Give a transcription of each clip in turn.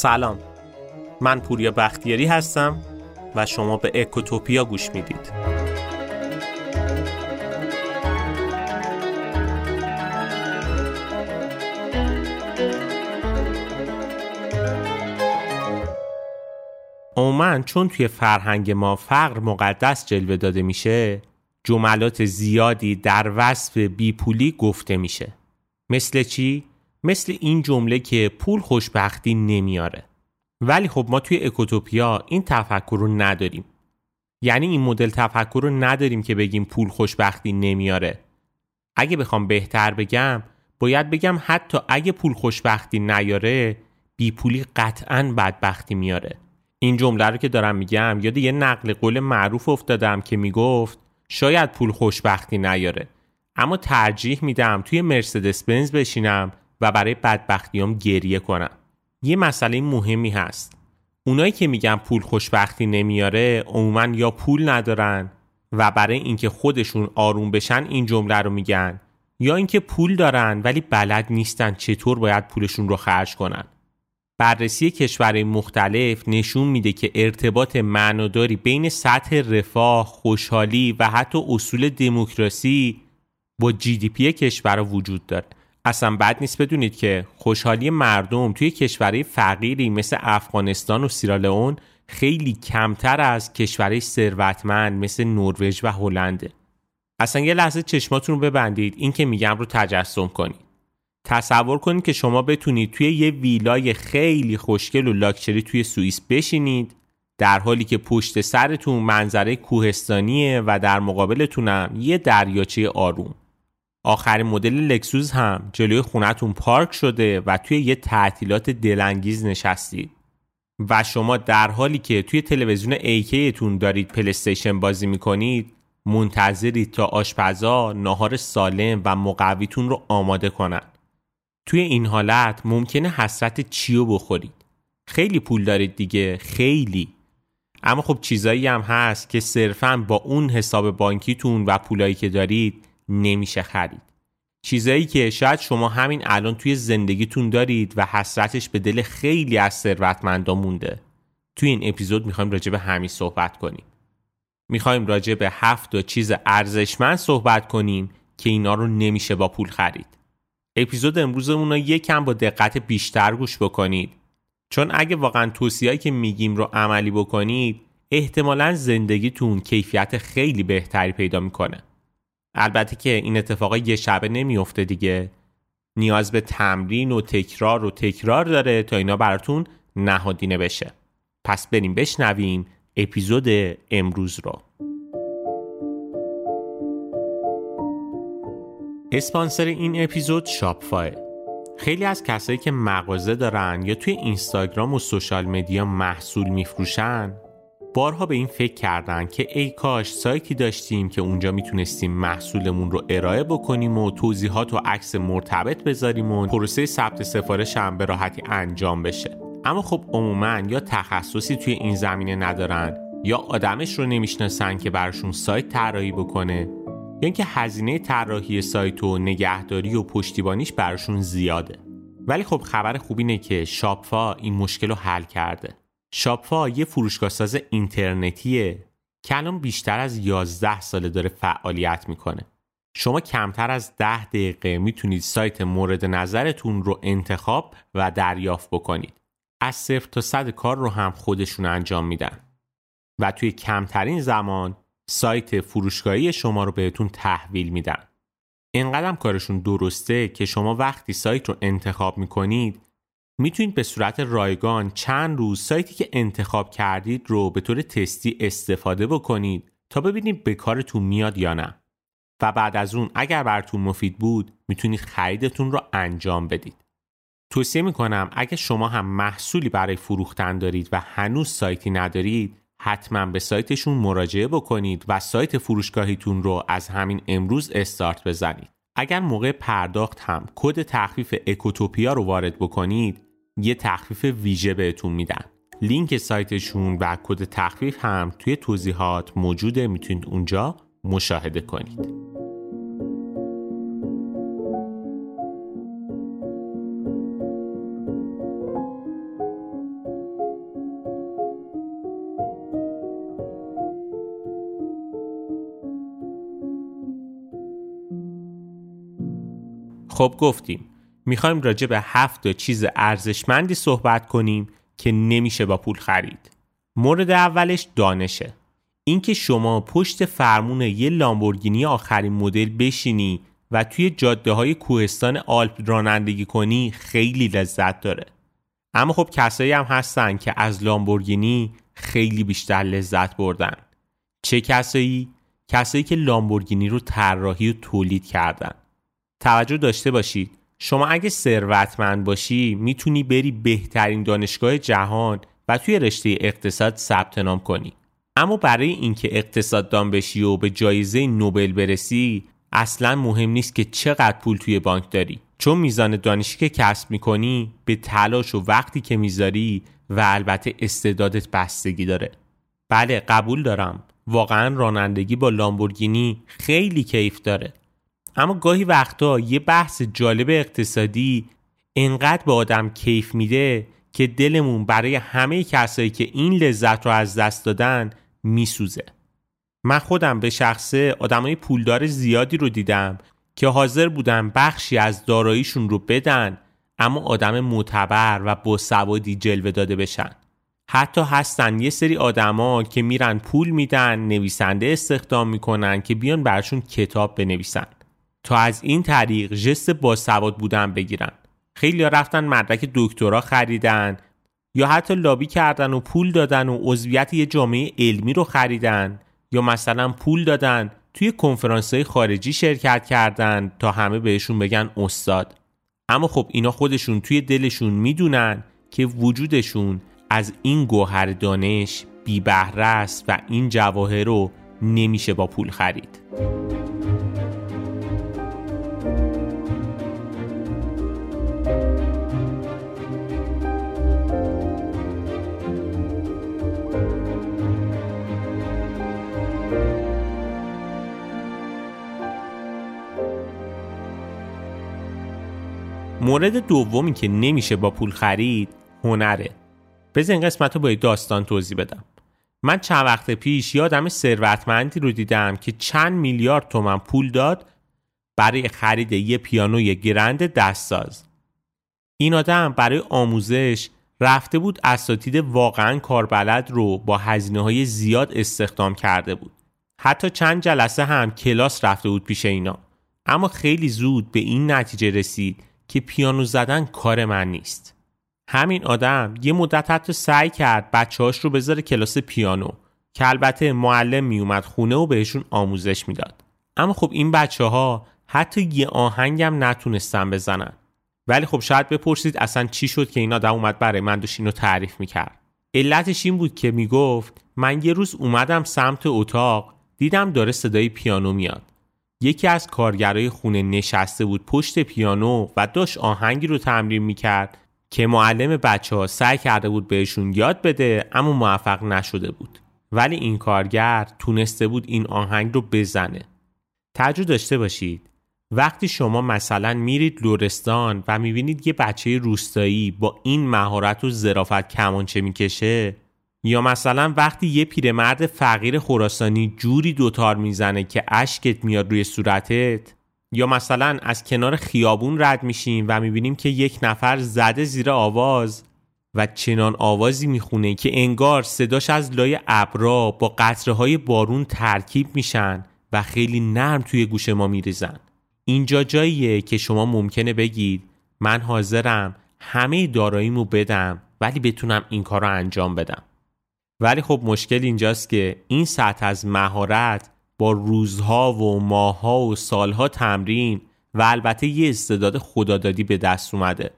سلام، من پوریا بختیاری هستم و شما به اکوتوپیا گوش میدید. عموماً چون توی فرهنگ ما فقر مقدس جلوه داده میشه، جملات زیادی در وصف بیپولی گفته میشه. مثل چی؟ مثل این جمله که پول خوشبختی نمیاره. ولی خب ما توی اکوتوپیا این تفکر رو نداریم. یعنی این مدل تفکر رو نداریم که بگیم پول خوشبختی نمیاره. اگه بخوام بهتر بگم، باید بگم حتی اگه پول خوشبختی نیاره، بیپولی قطعاً بدبختی میاره. این جمله رو که دارم میگم یاد یه نقل قول معروف افتادم که میگفت شاید پول خوشبختی نیاره، اما ترجیح میدم توی مرسدس بنز بشینم و برای بدبختیام گریه کنم. یه مسئله مهمی هست. اونایی که میگن پول خوشبختی نمیاره عموماً یا پول ندارن و برای اینکه خودشون آروم بشن این جمله رو میگن، یا اینکه پول دارن ولی بلد نیستن چطور باید پولشون رو خرج کنن. بررسی کشورهای مختلف نشون میده که ارتباط معناداری بین سطح رفاه، خوشحالی و حتی اصول دموکراسی با جی دی پی کشورها وجود داره. اصلا بد نیست بدونید که خوشحالی مردم توی کشورهای فقیری مثل افغانستان و سیرالئون خیلی کمتر از کشورهای ثروتمند مثل نروژ و هلند. اصلا یه لحظه چشماتون رو ببندید، این که میگم رو تجسم کنید. تصور کنید که شما بتونید توی یه ویلای خیلی خوشگل و لاکچری توی سوئیس بشینید، در حالی که پشت سرتون منظره کوهستانیه و در مقابلتونم یه دریاچه آروم. آخرین مدل لکسوس هم جلوی خونتون پارک شده و توی یه تعطیلات دلانگیز نشستید و شما در حالی که توی تلویزیون ایکیتون دارید پلی‌استیشن بازی میکنید منتظرید تا آشپزا ناهار سالم و مقویتون رو آماده کنن. توی این حالت ممکنه حسرت چیو بخورید. خیلی پول دارید دیگه، خیلی. اما خب چیزایی هم هست که صرفاً با اون حساب بانکیتون و پولایی که دارید نمیشه خرید. چیزایی که شاید شما همین الان توی زندگیتون دارید و حسرتش به دل خیلی از ثروتمندا مونده. توی این اپیزود میخوایم راجع به همین صحبت کنیم. میخوایم راجع به 7 چیز ارزشمند صحبت کنیم که اینا رو نمیشه با پول خرید. اپیزود امروزمون رو یکم با دقت بیشتر گوش بکنید، چون اگه واقعا توصیه‌ای که میگیم رو عملی بکنید احتمالاً زندگیتون کیفیت خیلی بهتری پیدا میکنه. البته که این اتفاقا یه شبه نمیفته دیگه، نیاز به تمرین و تکرار داره تا اینا براتون نهادینه بشه. پس بریم بشنویم اپیزود امروز رو. اسپانسر این اپیزود شاپفاه. خیلی از کسایی که مغازه دارن یا توی اینستاگرام و سوشال مدیا محصول میفروشن بارها به این فکر کردن که ای کاش سایتی داشتیم که اونجا میتونستیم محصولمون رو ارائه بکنیم و توضیحات و عکس مرتبط بذاریم و پروسه ثبت سفارش هم به راحتی انجام بشه. اما خب عموماً یا تخصصی توی این زمینه ندارن، یا آدمش رو نمیشناسن که براشون سایت طراحی بکنه، یا اینکه هزینه طراحی سایت و نگهداری و پشتیبانیش براشون زیاده. ولی خب خبر خوب اینه که شاپفا این مشکل رو حل کرده. شاپفا یه فروشگاه‌ساز اینترنتیه که الان بیشتر از 11 ساله داره فعالیت میکنه. شما کمتر از 10 دقیقه میتونید سایت مورد نظرتون رو انتخاب و دریافت بکنید. از 0 تا 100 کار رو هم خودشون انجام میدن و توی کمترین زمان سایت فروشگاهی شما رو بهتون تحویل میدن. اینقدرم کارشون درسته که شما وقتی سایت رو انتخاب میکنید میتونید به صورت رایگان چند روز سایتی که انتخاب کردید رو به طور تستی استفاده بکنید تا ببینید به کارتون میاد یا نه، و بعد از اون اگر براتون مفید بود میتونید خریدتون رو انجام بدید. توصیه میکنم اگه شما هم محصولی برای فروختن دارید و هنوز سایتی ندارید حتما به سایتشون مراجعه بکنید و سایت فروشگاهیتون رو از همین امروز استارت بزنید. اگر موقع پرداخت هم کد تخفیف اکوتوپیا رو وارد بکنید یه تخفیف ویژه بهتون میدن. لینک سایتشون و کد تخفیف هم توی توضیحات موجوده، میتونید اونجا مشاهده کنید. خب گفتیم میخوایم راجع به 7 چیز ارزشمندی صحبت کنیم که نمیشه با پول خرید. مورد اولش دانشه. اینکه شما پشت فرمون یه لامبورگینی آخرین مدل بشینی و توی جاده‌های کوهستان آلپ رانندگی کنی خیلی لذت داره. اما خب کسایی هم هستن که از لامبورگینی خیلی بیشتر لذت بردن. چه کسایی؟ کسایی که لامبورگینی رو طراحی و تولید کردن. توجه داشته باشید، شما اگه ثروتمند باشی میتونی بری بهترین دانشگاه جهان و توی رشته اقتصاد ثبت نام کنی. اما برای اینکه اقتصاددان بشی و به جایزه نوبل برسی اصلا مهم نیست که چقدر پول توی بانک داری، چون میزان دانشی که کسب میکنی به تلاش و وقتی که میذاری و البته استعدادت بستگی داره. بله قبول دارم، واقعا رانندگی با لامبورگینی خیلی کیف داره، اما گاهی وقتا یه بحث جالب اقتصادی انقدر به آدم کیف میده که دلمون برای همه کسایی که این لذت رو از دست دادن میسوزه. من خودم به شخصه آدمای پولدار زیادی رو دیدم که حاضر بودن بخشی از داراییشون رو بدن اما آدم معتبر و باسوادی جلوه داده بشن. حتی هستن یه سری آدما که میرن پول میدن، نویسنده استخدام میکنن که بیان براشون کتاب بنویسن تا از این طریق ژست باسواد بودن بگیرن. خیلی‌ها رفتن مدرک دکترا خریدن یا حتی لابی کردن و پول دادن و عضویت یه جامعه علمی رو خریدن، یا مثلا پول دادن توی کنفرانس‌های خارجی شرکت کردن تا همه بهشون بگن استاد. اما خب اینا خودشون توی دلشون میدونن که وجودشون از این گوهر دانش بی بهره است و این جواهر رو نمیشه با پول خرید. مورد دومی که نمیشه با پول خرید هنره. بذار این قسمت رو با داستان توضیح بدم. من چند وقت پیش یه آدم ثروتمندی رو دیدم که چند میلیارد تومن پول داد برای خرید یه پیانوی گرند دستساز. این آدم برای آموزش رفته بود اساتید واقعا کاربلد رو با هزینه‌های زیاد استخدام کرده بود. حتی چند جلسه هم کلاس رفته بود پیش اینا. اما خیلی زود به این نتیجه رسید که پیانو زدن کار من نیست. همین آدم یه مدت حتی سعی کرد بچه‌هاش رو بذاره کلاس پیانو که البته معلم میومد خونه و بهشون آموزش میداد. اما خب این بچه‌ها حتی یه آهنگ هم نتونستن بزنن. ولی خب شاید بپرسید اصلا چی شد که این آدم اومد برای من داشت اینو تعریف میکرد. علتش این بود که میگفت من یه روز اومدم سمت اتاق، دیدم داره صدای پیانو میاد. یکی از کارگرای خونه نشسته بود پشت پیانو و داشت آهنگی رو تمرین میکرد که معلم بچه‌ها سعی کرده بود بهشون یاد بده اما موفق نشده بود. ولی این کارگر تونسته بود این آهنگ رو بزنه. توجه داشته باشید، وقتی شما مثلا میرید لرستان و میبینید یه بچه روستایی با این مهارت و ظرافت کمانچه میکشه، یا مثلا وقتی یه پیرمرد فقیر خراسانی جوری دوتار میزنه که اشکت میاد روی صورتت، یا مثلا از کنار خیابون رد میشیم و میبینیم که یک نفر زده زیر آواز و چنان آوازی میخونه که انگار صداش از لای ابرا با قطره‌های بارون ترکیب میشن و خیلی نرم توی گوش ما میریزن. اینجا جاییه که شما ممکنه بگید من حاضرم همه داراییمو بدم ولی بتونم این کار رو انجام بدم. ولی خب مشکل اینجاست که این سطح از مهارت با روزها و ماهها و سالها تمرین و البته یه استعداد خدادادی به دست اومده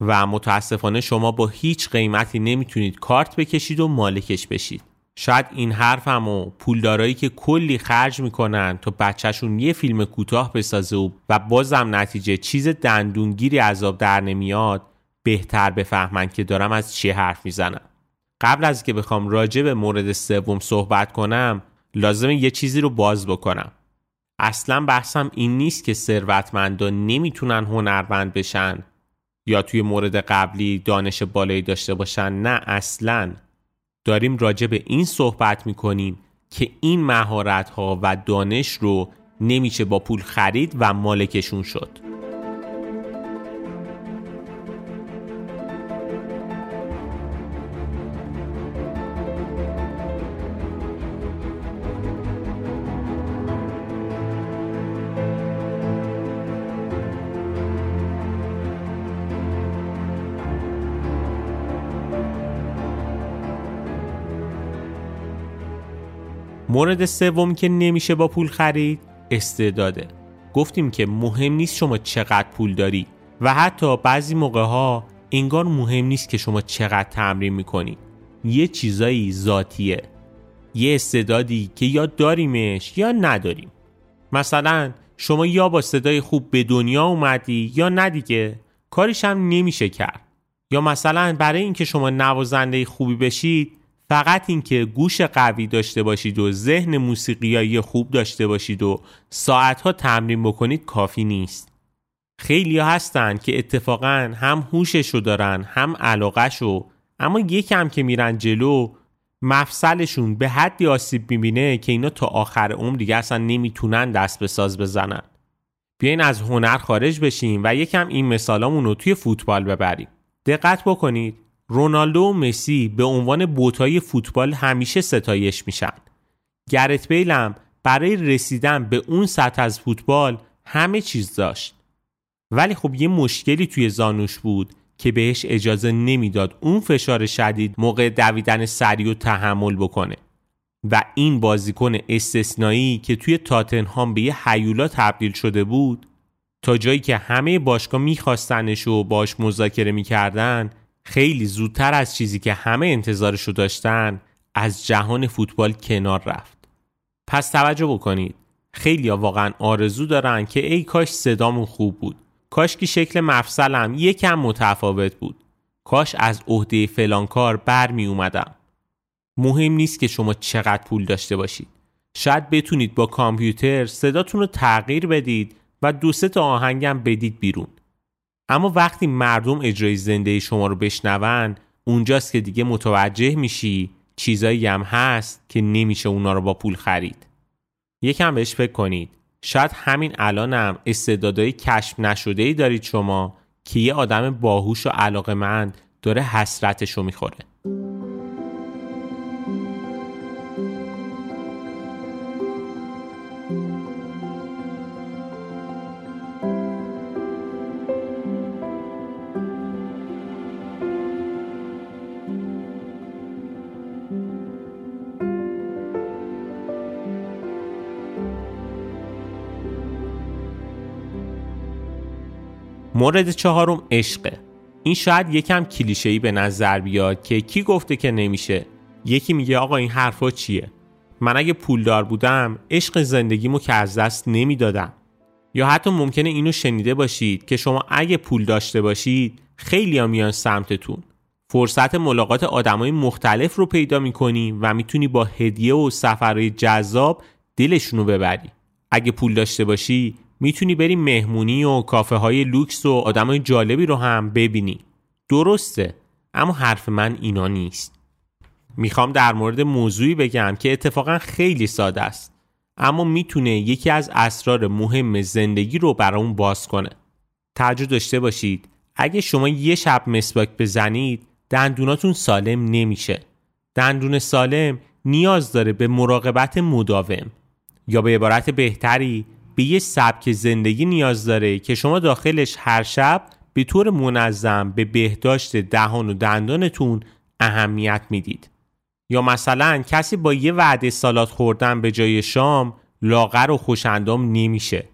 و متاسفانه شما با هیچ قیمتی نمیتونید کارت بکشید و مالکش بشید. شاید این حرفمو پولدارایی که کلی خرج میکنن تا بچهشون یه فیلم کوتاه بسازه و بازم نتیجه چیز دندونگیری عذاب در نمیاد بهتر بفهمن که دارم از چی حرف میزنم. قبل از که بخوام راجع به مورد سوم صحبت کنم لازمه یه چیزی رو باز بکنم. اصلا بحثم این نیست که ثروتمندان نمیتونن هنرمند بشن یا توی مورد قبلی دانش بالایی داشته باشن، نه اصلا. داریم راجع به این صحبت میکنیم که این مهارت‌ها و دانش رو نمیشه با پول خرید و مالکشون شد. مورد سوم که نمیشه با پول خرید استعداده. گفتیم که مهم نیست شما چقدر پول داری و حتی بعضی موقعها انگار مهم نیست که شما چقدر تمرین میکنی. یه چیزایی ذاتیه، یه استعدادی که یا داریمش یا نداریم. مثلا شما یا با صدای خوب به دنیا اومدی یا نه دیگه، کارش هم نمیشه کرد. یا مثلا برای اینکه شما نوازنده خوبی بشید فقط اینکه گوش قوی داشته باشید و ذهن موسیقیایی خوب داشته باشید و ساعتها تمرین بکنید کافی نیست. خیلی هستن که اتفاقا هم هوششو دارن هم علاقه‌شو، اما یکم که میرن جلو مفصلشون به حدی آسیب میبینه که اینا تا آخر عمر دیگه اصلا نمیتونن دست به ساز بزنن. بیاین از هنر خارج بشیم و یکم این مثالامونو توی فوتبال ببریم. دقت بکنید، رونالدو و مسی به عنوان بوتای فوتبال همیشه ستایش میشن. گرت بیل هم برای رسیدن به اون سطح از فوتبال همه چیز داشت، ولی خب یه مشکلی توی زانوش بود که بهش اجازه نمیداد اون فشار شدید موقع دویدن سریع و تحمل بکنه. و این بازیکن استثنایی که توی تاتنهام به یه هیولا تبدیل شده بود، تا جایی که همه باشگاه میخواستنش و باش مذاکره میکردن، خیلی زودتر از چیزی که همه انتظارشو داشتن از جهان فوتبال کنار رفت. پس توجه بکنید، خیلی ها واقعا آرزو دارن که ای کاش صدامون خوب بود، کاش که شکل مفصلم یکم متفاوت بود، کاش از عهده فلان کار برمی اومدم. مهم نیست که شما چقدر پول داشته باشید، شاید بتونید با کامپیوتر صداتون رو تغییر بدید و 2-3 آهنگم بدید بیرون، اما وقتی مردم اجرای زنده شما رو بشنون اونجاست که دیگه متوجه میشی چیزایی هم هست که نمیشه اونا رو با پول خرید. یکم بهش فکر کنید، شاید همین الانم استعدادهای کشف نشده‌ای دارید شما که یه آدم باهوش و علاقه‌مند داره حسرتشو میخوره. مورد 4 عشقه. این شاید یکم کلیشه‌ای به نظر بیاد که کی گفته که نمیشه. یکی میگه آقا این حرفا چیه؟ من اگه پولدار بودم عشق زندگیمو که از دست نمیدادم. یا حتی ممکنه اینو شنیده باشید که شما اگه پول داشته باشید خیلی‌ها میان سمتتون. فرصت ملاقات آدمای مختلف رو پیدا می‌کنی و می‌تونی با هدیه و سفرهای جذاب دلشون رو ببری. اگه پول داشته باشی میتونی بری مهمونی و کافه های لوکس و آدم های جالبی رو هم ببینی. درسته، اما حرف من اینا نیست. میخوام در مورد موضوعی بگم که اتفاقا خیلی ساده است، اما میتونه یکی از اسرار مهم زندگی رو برامون باز کنه. توجه داشته باشید، اگه شما یه شب مسواک بزنید دندوناتون سالم نمیشه. دندون سالم نیاز داره به مراقبت مداوم، یا به عبارت بهتری به یه سبک زندگی نیاز داره که شما داخلش هر شب به طور منظم به بهداشت دهان و دندانتون اهمیت میدید. یا مثلا کسی با یه وعده سالاد خوردن به جای شام لاغر و خوش اندام نمیشه.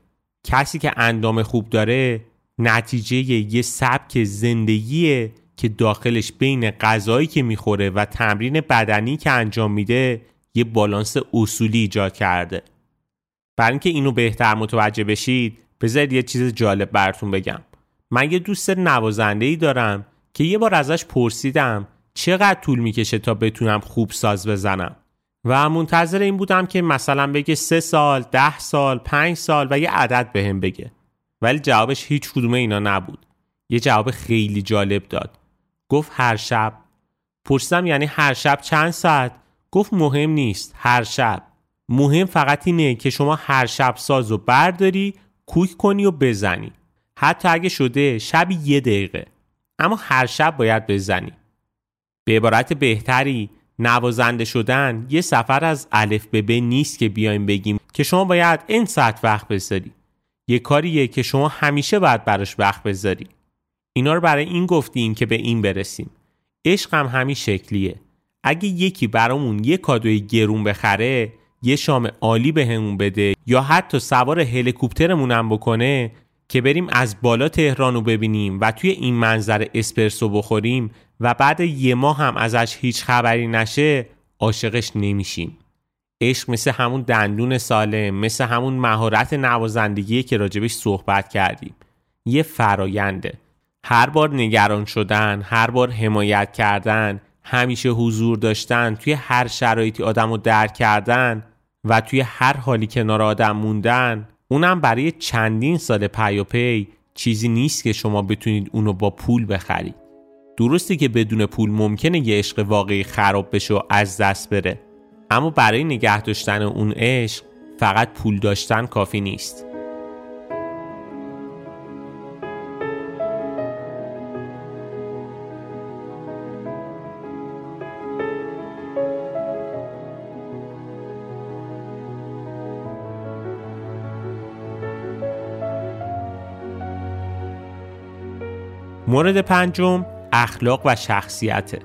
کسی که اندام خوب داره نتیجه یه سبک زندگیه که داخلش بین غذایی که میخوره و تمرین بدنی که انجام میده یه بالانس اصولی ایجاد کرده. برای اینکه اینو بهتر متوجه بشید بذارید یه چیز جالب براتون بگم. من یه دوست نوازنده‌ای دارم که یه بار ازش پرسیدم چقدر طول میکشه تا بتونم خوب ساز بزنم، و منتظر این بودم که مثلا بگه 3 سال، 10 سال، 5 سال و یه عدد بهم بگه، ولی جوابش هیچ کدوم اینا نبود. یه جواب خیلی جالب داد، گفت هر شب. پرسیدم یعنی هر شب چند ساعت؟ گفت مهم نیست هر شب، مهم فقط اینه که شما هر شب سازو برداری کوک کنی و بزنی، حتی اگه شده شبی 1 دقیقه، اما هر شب باید بزنی. به عبارت بهتری نوازنده شدن یه سفر از الف به ب نیست که بیایم بگیم که شما باید این ساعت وقت بذاری. یه کاریه که شما همیشه باید براش وقت بذاری. اینا رو برای این گفتیم که به این برسیم. عشق هم همین شکلیه. اگه یکی برامون یه کادوی گرون بخره یه شام عالی بهمون بده یا حتی سوار هلیکوپترمون هم بکنه که بریم از بالا تهران رو ببینیم و توی این منظر اسپرسو بخوریم و بعد یه ماه هم ازش هیچ خبری نشه، عاشقش نمیشیم. عشق مثل همون دندون سالم، مثل همون مهارت نوازندگیه که راجبش صحبت کردیم. یه فراینده. هر بار نگران شدن، هر بار حمایت کردن، همیشه حضور داشتن، توی هر شرایطی آدمو درک کردن و توی هر حالی کنار آدم موندن، اونم برای چندین سال پیاپی چیزی نیست که شما بتونید اونو با پول بخرید. درسته که بدون پول ممکنه یه عشق واقعی خراب بشه و از دست بره، اما برای نگه داشتن اون عشق فقط پول داشتن کافی نیست. مورد پنجم اخلاق و شخصیته.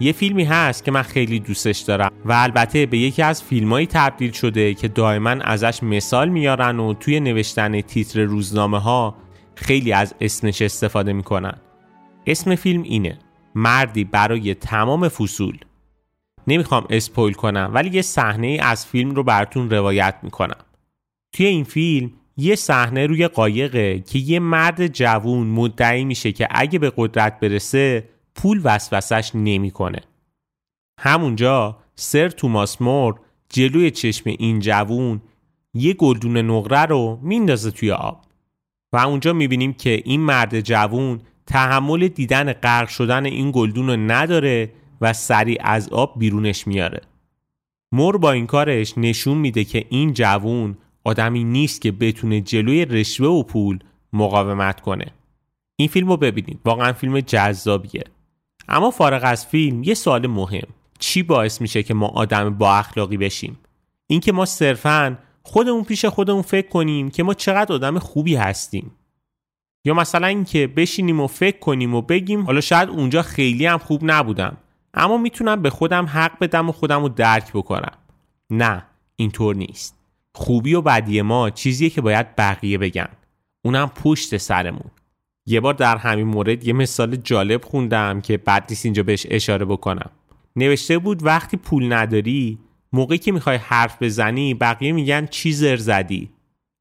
یه فیلمی هست که من خیلی دوستش دارم و البته به یکی از فیلمایی تبدیل شده که دائما ازش مثال میارن و توی نوشتن تیتر روزنامه ها خیلی از اسمش استفاده میکنن. اسم فیلم اینه: مردی برای تمام فصول. نمیخوام اسپویل کنم ولی یه صحنه از فیلم رو براتون روایت میکنم. توی این فیلم یه صحنه روی قایقه که یه مرد جوون مدعی میشه که اگه به قدرت برسه پول وسوسش نمیکنه. همونجا سر توماس مور جلوی چشم این جوون یه گلدون نقره رو میندازه توی آب و اونجا میبینیم که این مرد جوون تحمل دیدن غرق شدن این گلدون رو نداره و سریع از آب بیرونش میاره. مور با این کارش نشون میده که این جوون آدمی نیست که بتونه جلوی رشوه و پول مقاومت کنه. این فیلم رو ببینید، واقعا فیلم جذابیه. اما فارغ از فیلم یه سوال مهم: چی باعث میشه که ما آدم با اخلاقی بشیم؟ این که ما صرفاً خودمون پیش خودمون فکر کنیم که ما چقدر آدم خوبی هستیم، یا مثلا این که بشینیم و فکر کنیم و بگیم حالا شاید اونجا خیلی هم خوب نبودم اما میتونم به خودم حق بدم و خودم رو درک بکنم. نه، اینطور نیست. خوبی و بدی ما چیزیه که باید بقیه بگن، اونم پشت سرمون. یه بار در همین مورد یه مثال جالب خوندم که بد نیست اینجا بهش اشاره بکنم. نوشته بود وقتی پول نداری، موقعی که میخوای حرف بزنی بقیه میگن چی زر زدی،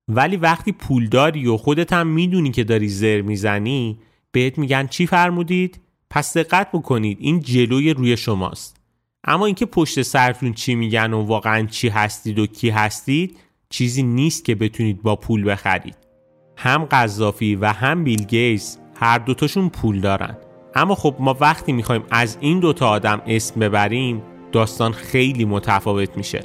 ولی وقتی پول داری و خودت هم میدونی که داری زر میزنی بهت میگن چی فرمودید؟ پس دقت بکنید، این جلوی روی شماست. اما اینکه پشت سرتون چی میگن و واقعا چی هستید و کی هستید چیزی نیست که بتونید با پول بخرید. هم قذافی و هم بیل گیتس هر دوتاشون پول دارن، اما خب ما وقتی میخوایم از این دوتا آدم اسم ببریم داستان خیلی متفاوت میشه.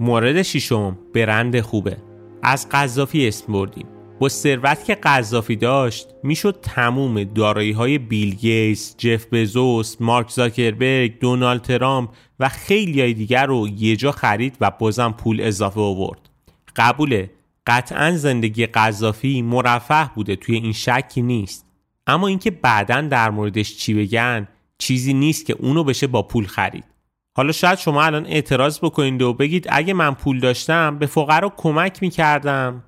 مورد ششم برند خوبه. از قذافی اسم بردیم. با ثروتی که قذافی داشت میشد تموم دارایی‌های بیل گیتس، جف بزوس، مارک زاکربرگ، دونالد ترامپ و خیلیای دیگر رو یه جا خرید و بازم پول اضافه آورد. قبوله، قطعاً زندگی قذافی مرفه بوده، توی این شکی نیست، اما اینکه بعداً در موردش چی بگن چیزی نیست که اونو بشه با پول خرید. حالا شاید شما الان اعتراض بکنید و بگید اگه من پول داشتم به فقرا کمک میکردم،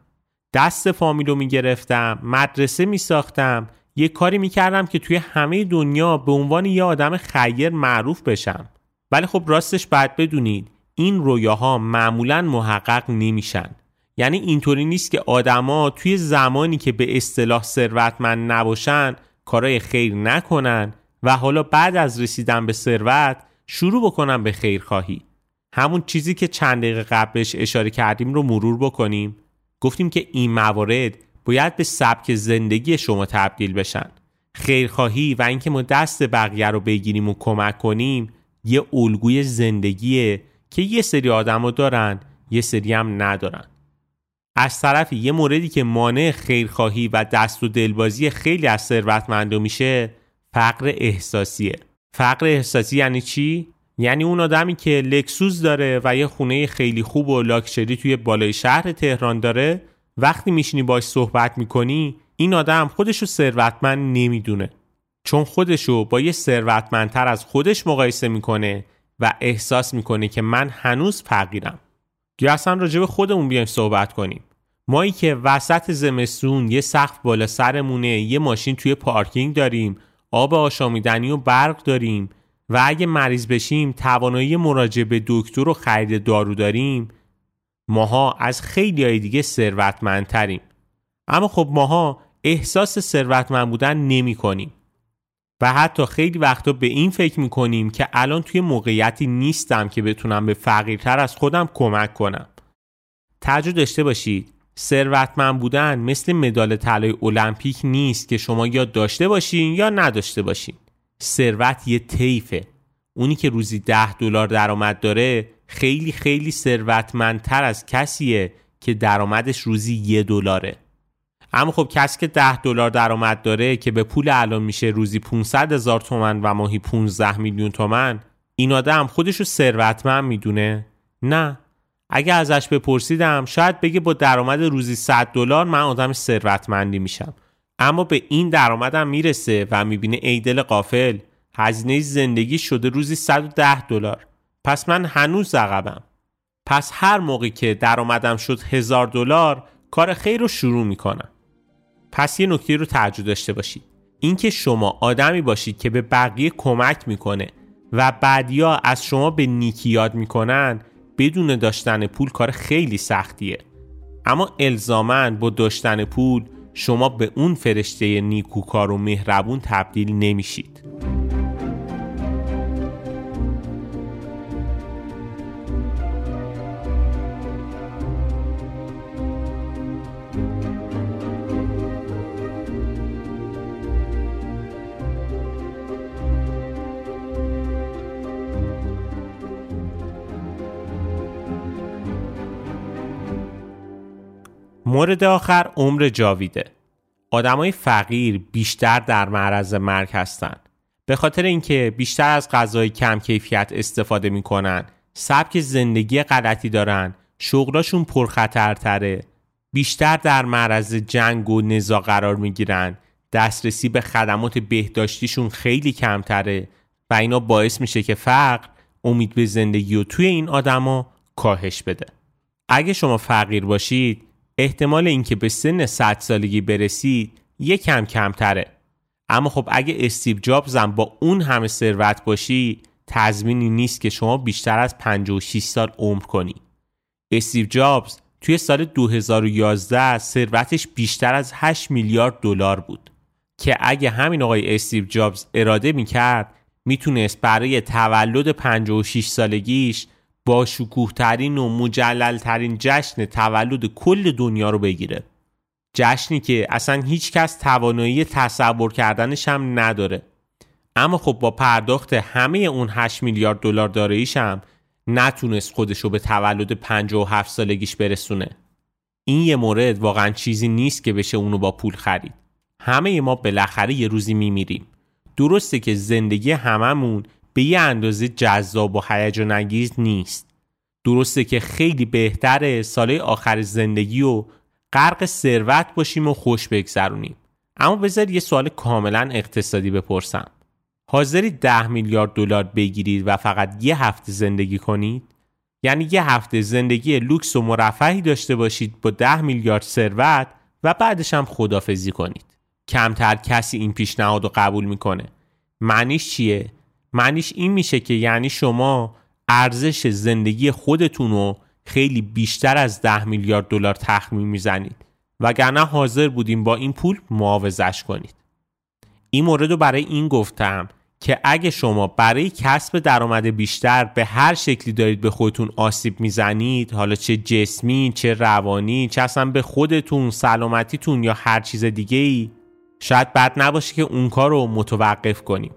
دست فامیلو میگرفتم، مدرسه میساختم، یه کاری میکردم که توی همه دنیا به عنوان یه آدم خیر معروف بشم. ولی خب راستش باید بدونید این رویاها معمولاً محقق نمیشن. یعنی اینطوری نیست که آدما توی زمانی که به اصطلاح ثروتمند نباشن کارهای خیر نکنن و حالا بعد از رسیدن به ثروت شروع بکنم به خیرخواهی. همون چیزی که چند دقیقه قبلش اشاره کردیم رو مرور بکنیم. گفتیم که این موارد باید به سبک زندگی شما تبدیل بشن. خیرخواهی و اینکه ما دست بقیه رو بگیریم و کمک کنیم یه الگوی زندگیه که یه سری آدمو دارن یه سری هم ندارن. از طرفی یه موردی که مانع خیرخواهی و دست و دلبازی خیلی از ثروتمندا میشه فقر احساسیه. فقر احساسی یعنی چی؟ یعنی اون آدمی که لکسوس داره و یه خونه خیلی خوب و لاکچری توی بالای شهر تهران داره، وقتی میشینی باش صحبت میکنی این آدم خودشو ثروتمند نمیدونه، چون خودشو با یه ثروتمندتر از خودش مقایسه میکنه و احساس میکنه که من هنوز فقیرم. یا اصلا راجع به خودمون بیایم صحبت کنیم. مایی که وسط زمستون یه سقف بالا سرمونه، یه ماشین توی پارکینگ داریم، آب آشامیدنی و برق داریم و اگه مریض بشیم توانایی مراجعه به دکتر و خرید دارو داریم، ماها از خیلیای دیگه ثروتمندتریم. اما خب ماها احساس ثروتمند بودن نمی‌کنیم و حتی خیلی وقتا به این فکر می‌کنیم که الان توی موقعیتی نیستم که بتونم به فقیرتر از خودم کمک کنم. توجه داشته باشید، ثروتمند بودن مثل مدال طلای المپیک نیست که شما یا داشته باشین یا نداشته باشین. ثروت یه طیفه. اونی که روزی $10 درآمد داره خیلی خیلی ثروتمندتر از کسیه که درآمدش روزی $1. اما خب کسی که $10 درآمد داره که به پول الان میشه روزی 500,000 تومان و ماهی 15 میلیون تومان، این آدم خودشو ثروتمند میدونه؟ نه. اگه ازش بپرسیدم شاید بگه با درآمد روزی $100 من آدم ثروتمندی میشم، اما به این درآمدم میرسه و میبینه ای دل غافل، هزینه زندگی شده روزی $110، پس من هنوز عقبم. پس هر موقع که درآمدم شد $1000 کار خیر رو شروع میکنم. پس یه نکته رو توجه داشته باشید، اینکه شما آدمی باشید که به بقیه کمک میکنه و بعدیا از شما به نیکی یاد میکنن، بدون داشتن پول کار خیلی سختیه. اما الزاماً با داشتن پول شما به اون فرشته نیکوکار و مهربون تبدیل نمیشید. مورد آخر عمر جاویده. آدمای فقیر بیشتر در معرض مرگ هستند، به خاطر اینکه بیشتر از غذای کم کیفیت استفاده میکنن، سبک زندگی غلطی دارن، شغلاشون پرخطرتره، بیشتر در معرض جنگ و نزاع قرار میگیرن، دسترسی به خدمات بهداشتیشون خیلی کمتره و اینا باعث میشه که فقر امید به زندگی و توی این آدما کاهش بده. اگه شما فقیر باشید احتمال اینکه به سن 100 سالگی برسید یکم کمتره. اما خب اگه استیو جابز هم با اون همه ثروت باشی، تضمینی نیست که شما بیشتر از 56 سال عمر کنی. استیو جابز توی سال 2011 ثروتش بیشتر از $8 میلیارد بود که اگه همین آقای استیو جابز اراده میکرد میتونست برای تولد 56 سالگیش با شکوه‌ترین و مجلل‌ترین جشن تولد کل دنیا رو بگیره، جشنی که اصلا هیچ کس توانایی تصور کردنش هم نداره. اما خب با پرداخت همه اون $8 میلیارد داراییش هم نتونست خودش رو به تولد 57 سالگیش برسونه. این یه مورد واقعا چیزی نیست که بشه اونو با پول خرید. همه ما بالاخره یه روزی میمیریم. درسته که زندگی هممون به یه اندازه جذاب و هیجان انگیز نیست. درسته که خیلی بهتره سالهای آخر زندگی و غرق ثروت باشیم و خوش بگذرونیم. اما بذار یه سوال کاملا اقتصادی بپرسم. حاضرید $10 میلیارد بگیرید و فقط یه هفته زندگی کنید؟ یعنی یه هفته زندگی لوکس و مرفهی داشته باشید با $10 میلیارد ثروت و بعدش هم خدافزی کنید؟ کمتر کسی این پیشنهاد رو قبول میکنه. معنیش چیه؟ معنیش این میشه که یعنی شما ارزش زندگی خودتون رو خیلی بیشتر از $10 میلیارد تخمین میزنید، وگرنه حاضر بودیم با این پول معاوضش کنید. این مورد رو برای این گفتم که اگه شما برای کسب درآمد بیشتر به هر شکلی دارید به خودتون آسیب میزنید، حالا چه جسمی، چه روانی، چه اصلا به خودتون، سلامتیتون یا هر چیز دیگه‌ای، شاید بد نباشه که اون کار رو متوقف کنیم.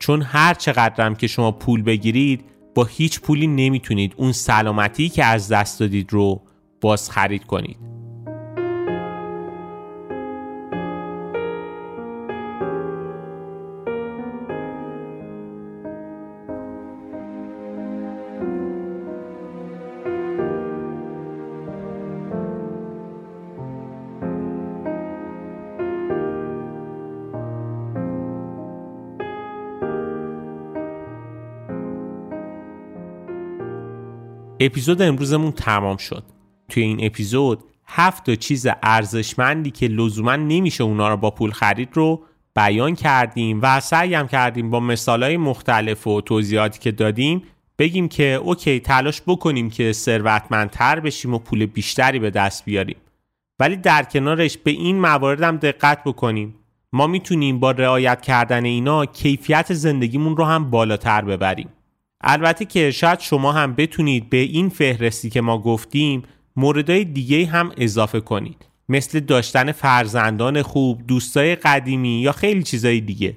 چون هر چقدرم که شما پول بگیرید با هیچ پولی نمیتونید اون سلامتی که از دست دادید رو باز خرید کنید. اپیزود امروزمون تمام شد. توی این اپیزود 7 چیز ارزشمندی که لزوما نمیشه اونا رو با پول خرید رو بیان کردیم و سعی هم کردیم با مثالای مختلف و توضیحاتی که دادیم بگیم که اوکی تلاش بکنیم که ثروتمندتر بشیم و پول بیشتری به دست بیاریم، ولی در کنارش به این موارد هم دقت بکنیم. ما میتونیم با رعایت کردن اینا کیفیت زندگیمون رو هم بالاتر ببریم. البته که شاید شما هم بتونید به این فهرستی که ما گفتیم موردهای دیگه هم اضافه کنید، مثل داشتن فرزندان خوب، دوستای قدیمی یا خیلی چیزای دیگه.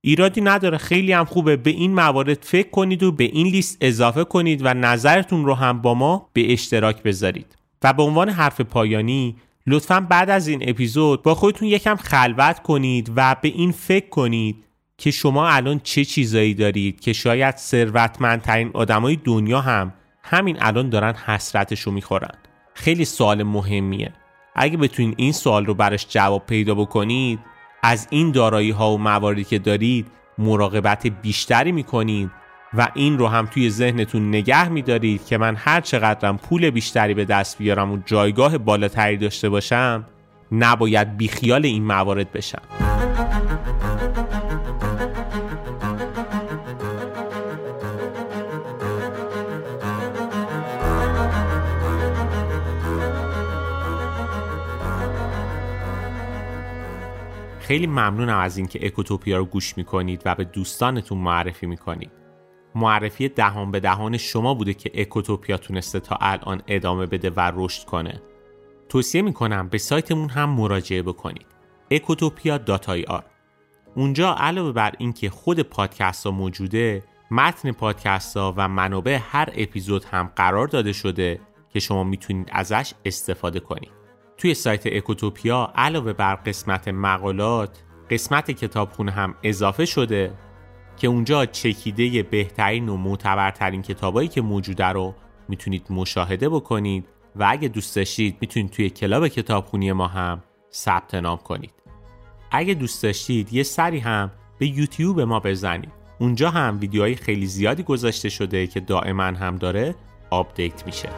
ایرادی نداره، خیلی هم خوبه به این موارد فکر کنید و به این لیست اضافه کنید و نظرتون رو هم با ما به اشتراک بذارید. و به عنوان حرف پایانی، لطفاً بعد از این اپیزود با خودتون یکم خلوت کنید و به این فکر کنید که شما الان چه چیزایی دارید که شاید ثروتمندترین آدمای دنیا هم همین الان دارن حسرتشو میخورن. خیلی سوال مهمیه. اگه بتونید این سوال رو براش جواب پیدا بکنید، از این دارایی ها و مواردی که دارید مراقبت بیشتری میکنید و این رو هم توی ذهنتون نگه میدارید که من هر چقدرم پول بیشتری به دست بیارم و جایگاه بالاتری داشته باشم نباید بیخیال این موارد بشم. خیلی ممنونم از اینکه اکوتوپیا رو گوش میکنید و به دوستانتون معرفی میکنید. معرفی دهان به دهان شما بوده که اکوتوپیا تونسته تا الان ادامه بده و رشد کنه. توصیه میکنم به سایتمون هم مراجعه بکنید، ecotopia.ir. اونجا علاوه بر اینکه خود پادکست ها موجوده، متن پادکست ها و منابع هر اپیزود هم قرار داده شده که شما میتونید ازش استفاده کنید. توی سایت اکوتوپیا علاوه بر قسمت مقالات، قسمت کتابخونه هم اضافه شده که اونجا چکیده بهترین و معتبرترین کتابایی که موجوده رو میتونید مشاهده بکنید و اگه دوست داشتید میتونید توی کلاب کتابخونی ما هم ثبت نام کنید. اگه دوست داشتید یه سری هم به یوتیوب ما بزنید. اونجا هم ویدیوهای خیلی زیادی گذاشته شده که دائما هم داره آپدیت میشه.